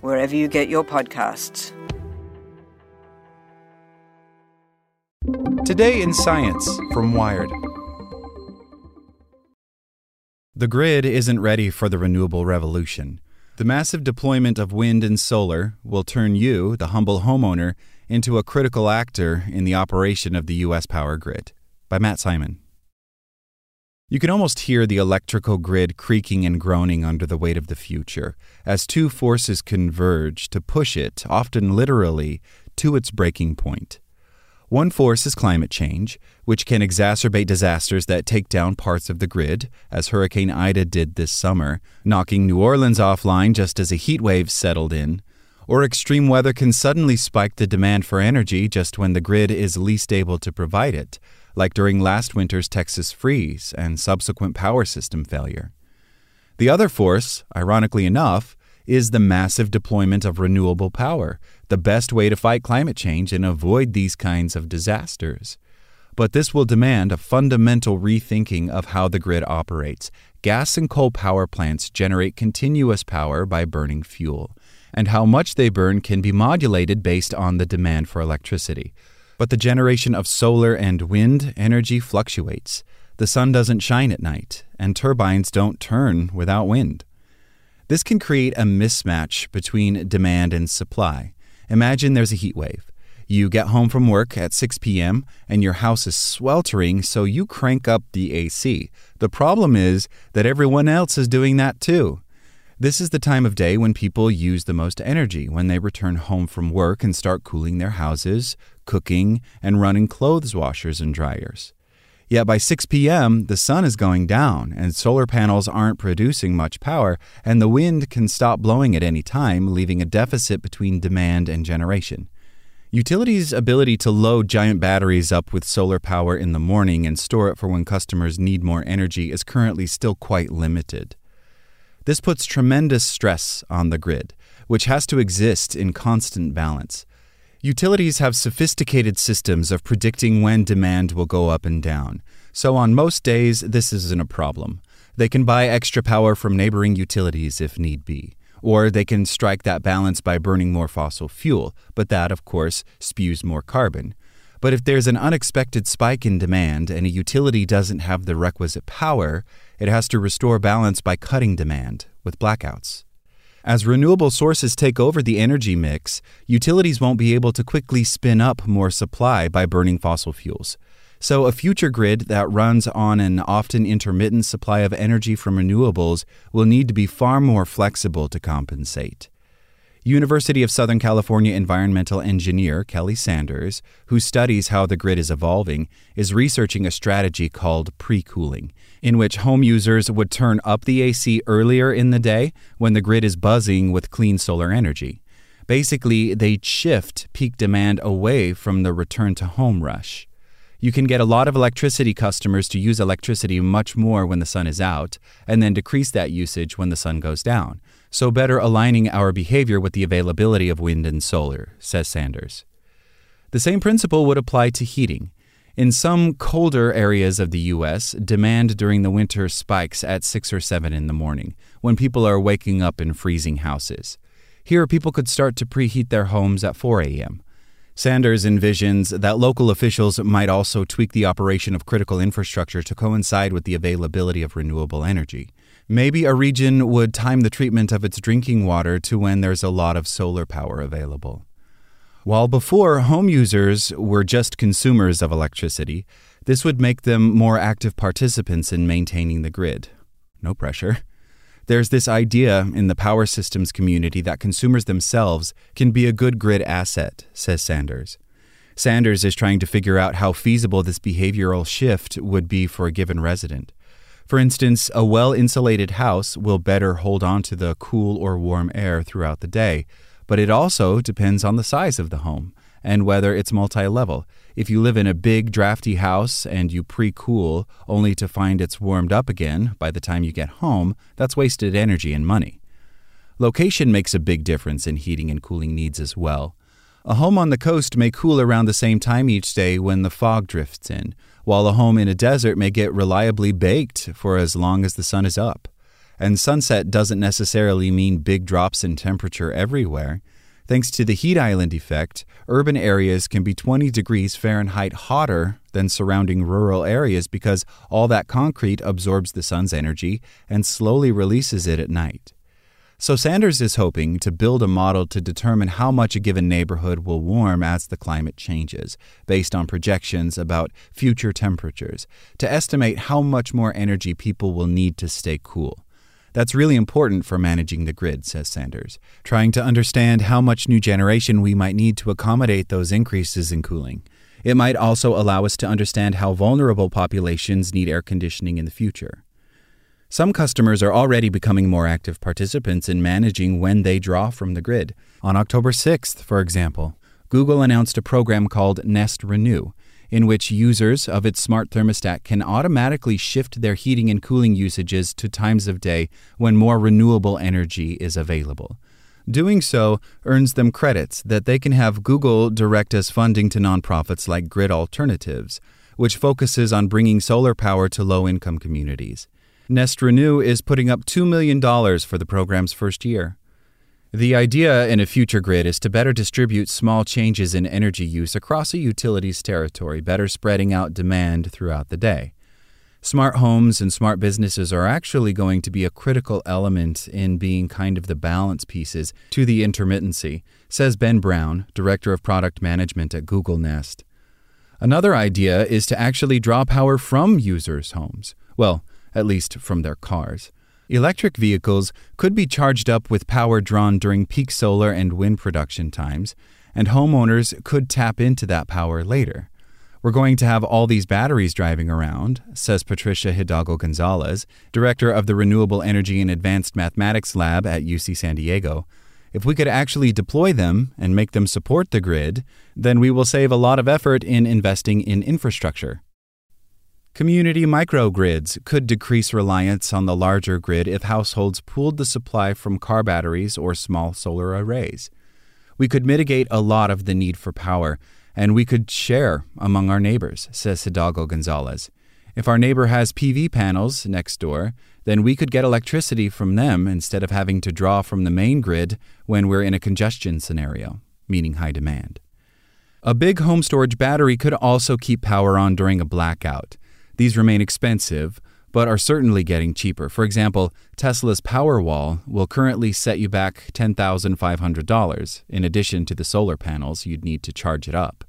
wherever you get your podcasts. Today in Science from Wired. The grid isn't ready for the renewable revolution. The massive deployment of wind and solar will turn you, the humble homeowner, into a critical actor in the operation of the U.S. power grid. By Matt Simon. You can almost hear the electrical grid creaking and groaning under the weight of the future, as two forces converge to push it, often literally, to its breaking point. One force is climate change, which can exacerbate disasters that take down parts of the grid, as Hurricane Ida did this summer, knocking New Orleans offline just as a heat wave settled in. Or extreme weather can suddenly spike the demand for energy just when the grid is least able to provide it, like during last winter's Texas freeze and subsequent power system failure. The other force, ironically enough, is the massive deployment of renewable power, the best way to fight climate change and avoid these kinds of disasters. But this will demand a fundamental rethinking of how the grid operates. Gas and coal power plants generate continuous power by burning fuel, and how much they burn can be modulated based on the demand for electricity. But the generation of solar and wind energy fluctuates. The sun doesn't shine at night, and turbines don't turn without wind. This can create a mismatch between demand and supply. Imagine there's a heat wave. You get home from work at 6 p.m. and your house is sweltering, so you crank up the AC. The problem is that everyone else is doing that too. This is the time of day when people use the most energy, when they return home from work and start cooling their houses, cooking, and running clothes washers and dryers. Yet by 6 p.m., the sun is going down, and solar panels aren't producing much power, and the wind can stop blowing at any time, leaving a deficit between demand and generation. Utilities' ability to load giant batteries up with solar power in the morning and store it for when customers need more energy is currently still quite limited. This puts tremendous stress on the grid, which has to exist in constant balance. Utilities have sophisticated systems of predicting when demand will go up and down. So on most days, this isn't a problem. They can buy extra power from neighboring utilities if need be. Or they can strike that balance by burning more fossil fuel, but that, of course, spews more carbon. But if there's an unexpected spike in demand and a utility doesn't have the requisite power, it has to restore balance by cutting demand with blackouts. As renewable sources take over the energy mix, utilities won't be able to quickly spin up more supply by burning fossil fuels. So a future grid that runs on an often intermittent supply of energy from renewables will need to be far more flexible to compensate. University of Southern California environmental engineer Kelly Sanders, who studies how the grid is evolving, is researching a strategy called pre-cooling, in which home users would turn up the AC earlier in the day when the grid is buzzing with clean solar energy. Basically, they shift peak demand away from the return-to-home rush. You can get a lot of electricity customers to use electricity much more when the sun is out, and then decrease that usage when the sun goes down. So better aligning our behavior with the availability of wind and solar, says Sanders. The same principle would apply to heating. In some colder areas of the U.S., demand during the winter spikes at 6 or 7 in the morning, when people are waking up in freezing houses. Here, people could start to preheat their homes at 4 a.m. Sanders envisions that local officials might also tweak the operation of critical infrastructure to coincide with the availability of renewable energy. Maybe a region would time the treatment of its drinking water to when there's a lot of solar power available. While before, home users were just consumers of electricity, this would make them more active participants in maintaining the grid. No pressure. There's this idea in the power systems community that consumers themselves can be a good grid asset, says Sanders. Sanders is trying to figure out how feasible this behavioral shift would be for a given resident. For instance, a well-insulated house will better hold on to the cool or warm air throughout the day, but it also depends on the size of the home and whether it's multi-level. If you live in a big, drafty house and you pre-cool only to find it's warmed up again by the time you get home, that's wasted energy and money. Location makes a big difference in heating and cooling needs as well. A home on the coast may cool around the same time each day when the fog drifts in, while a home in a desert may get reliably baked for as long as the sun is up. And sunset doesn't necessarily mean big drops in temperature everywhere. Thanks to the heat island effect, urban areas can be 20 degrees Fahrenheit hotter than surrounding rural areas because all that concrete absorbs the sun's energy and slowly releases it at night. So Sanders is hoping to build a model to determine how much a given neighborhood will warm as the climate changes, based on projections about future temperatures, to estimate how much more energy people will need to stay cool. That's really important for managing the grid, says Sanders, trying to understand how much new generation we might need to accommodate those increases in cooling. It might also allow us to understand how vulnerable populations need air conditioning in the future. Some customers are already becoming more active participants in managing when they draw from the grid. On October 6th, for example, Google announced a program called Nest Renew, in which users of its smart thermostat can automatically shift their heating and cooling usages to times of day when more renewable energy is available. Doing so earns them credits that they can have Google direct as funding to nonprofits like Grid Alternatives, which focuses on bringing solar power to low-income communities. Nest Renew is putting up $2 million for the program's first year. The idea in a future grid is to better distribute small changes in energy use across a utility's territory, better spreading out demand throughout the day. Smart homes and smart businesses are actually going to be a critical element in being kind of the balance pieces to the intermittency, says Ben Brown, Director of Product Management at Google Nest. Another idea is to actually draw power from users' homes. Well, at least from their cars. Electric vehicles could be charged up with power drawn during peak solar and wind production times, and homeowners could tap into that power later. We're going to have all these batteries driving around, says Patricia Hidalgo-González, Director of the Renewable Energy and Advanced Mathematics Lab at UC San Diego. If we could actually deploy them and make them support the grid, then we will save a lot of effort in investing in infrastructure. Community microgrids could decrease reliance on the larger grid if households pooled the supply from car batteries or small solar arrays. We could mitigate a lot of the need for power, and we could share among our neighbors, says Hidalgo-González. If our neighbor has PV panels next door, then we could get electricity from them instead of having to draw from the main grid when we're in a congestion scenario, meaning high demand. A big home storage battery could also keep power on during a blackout. These remain expensive, but are certainly getting cheaper. For example, Tesla's Powerwall will currently set you back $10,500, in addition to the solar panels you'd need to charge it up.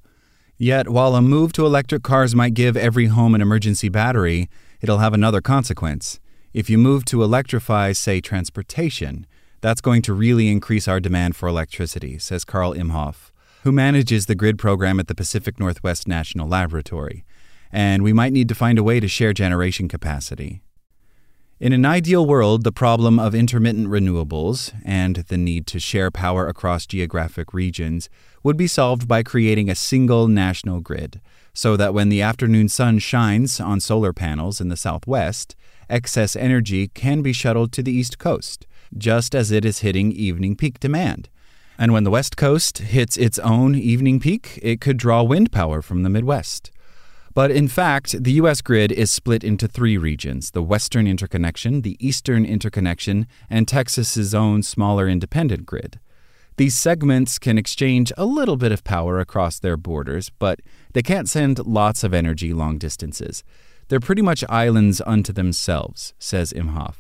Yet, while a move to electric cars might give every home an emergency battery, it'll have another consequence. If you move to electrify, say, transportation, that's going to really increase our demand for electricity, says Carl Imhoff, who manages the grid program at the Pacific Northwest National Laboratory. And we might need to find a way to share generation capacity. In an ideal world, the problem of intermittent renewables and the need to share power across geographic regions would be solved by creating a single national grid, so that when the afternoon sun shines on solar panels in the Southwest, excess energy can be shuttled to the East Coast, just as it is hitting evening peak demand. And when the West Coast hits its own evening peak, it could draw wind power from the Midwest. But in fact, the U.S. grid is split into three regions: the Western Interconnection, the Eastern Interconnection, and Texas's own smaller independent grid. These segments can exchange a little bit of power across their borders, but they can't send lots of energy long distances. They're pretty much islands unto themselves, says Imhoff.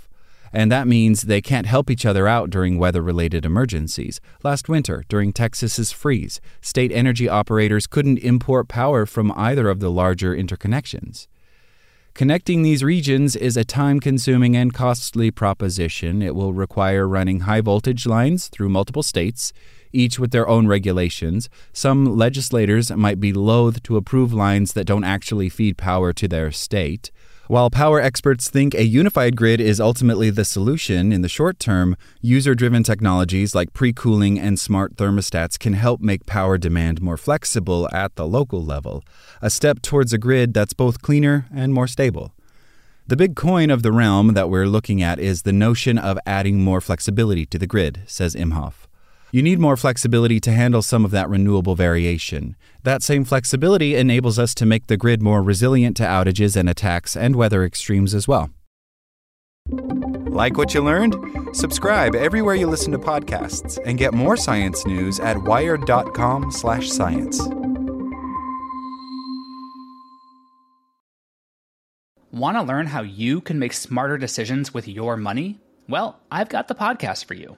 And that means they can't help each other out during weather-related emergencies. Last winter, during Texas's freeze, state energy operators couldn't import power from either of the larger interconnections. Connecting these regions is a time-consuming and costly proposition. It will require running high-voltage lines through multiple states, each with their own regulations. Some legislators might be loath to approve lines that don't actually feed power to their state. While power experts think a unified grid is ultimately the solution in the short term, user-driven technologies like pre-cooling and smart thermostats can help make power demand more flexible at the local level, a step towards a grid that's both cleaner and more stable. The big coin of the realm that we're looking at is the notion of adding more flexibility to the grid, says Imhoff. You need more flexibility to handle some of that renewable variation. That same flexibility enables us to make the grid more resilient to outages and attacks and weather extremes as well. Like what you learned? Subscribe everywhere you listen to podcasts and get more science news at wired.com/science. Want to learn how you can make smarter decisions with your money? Well, I've got the podcast for you.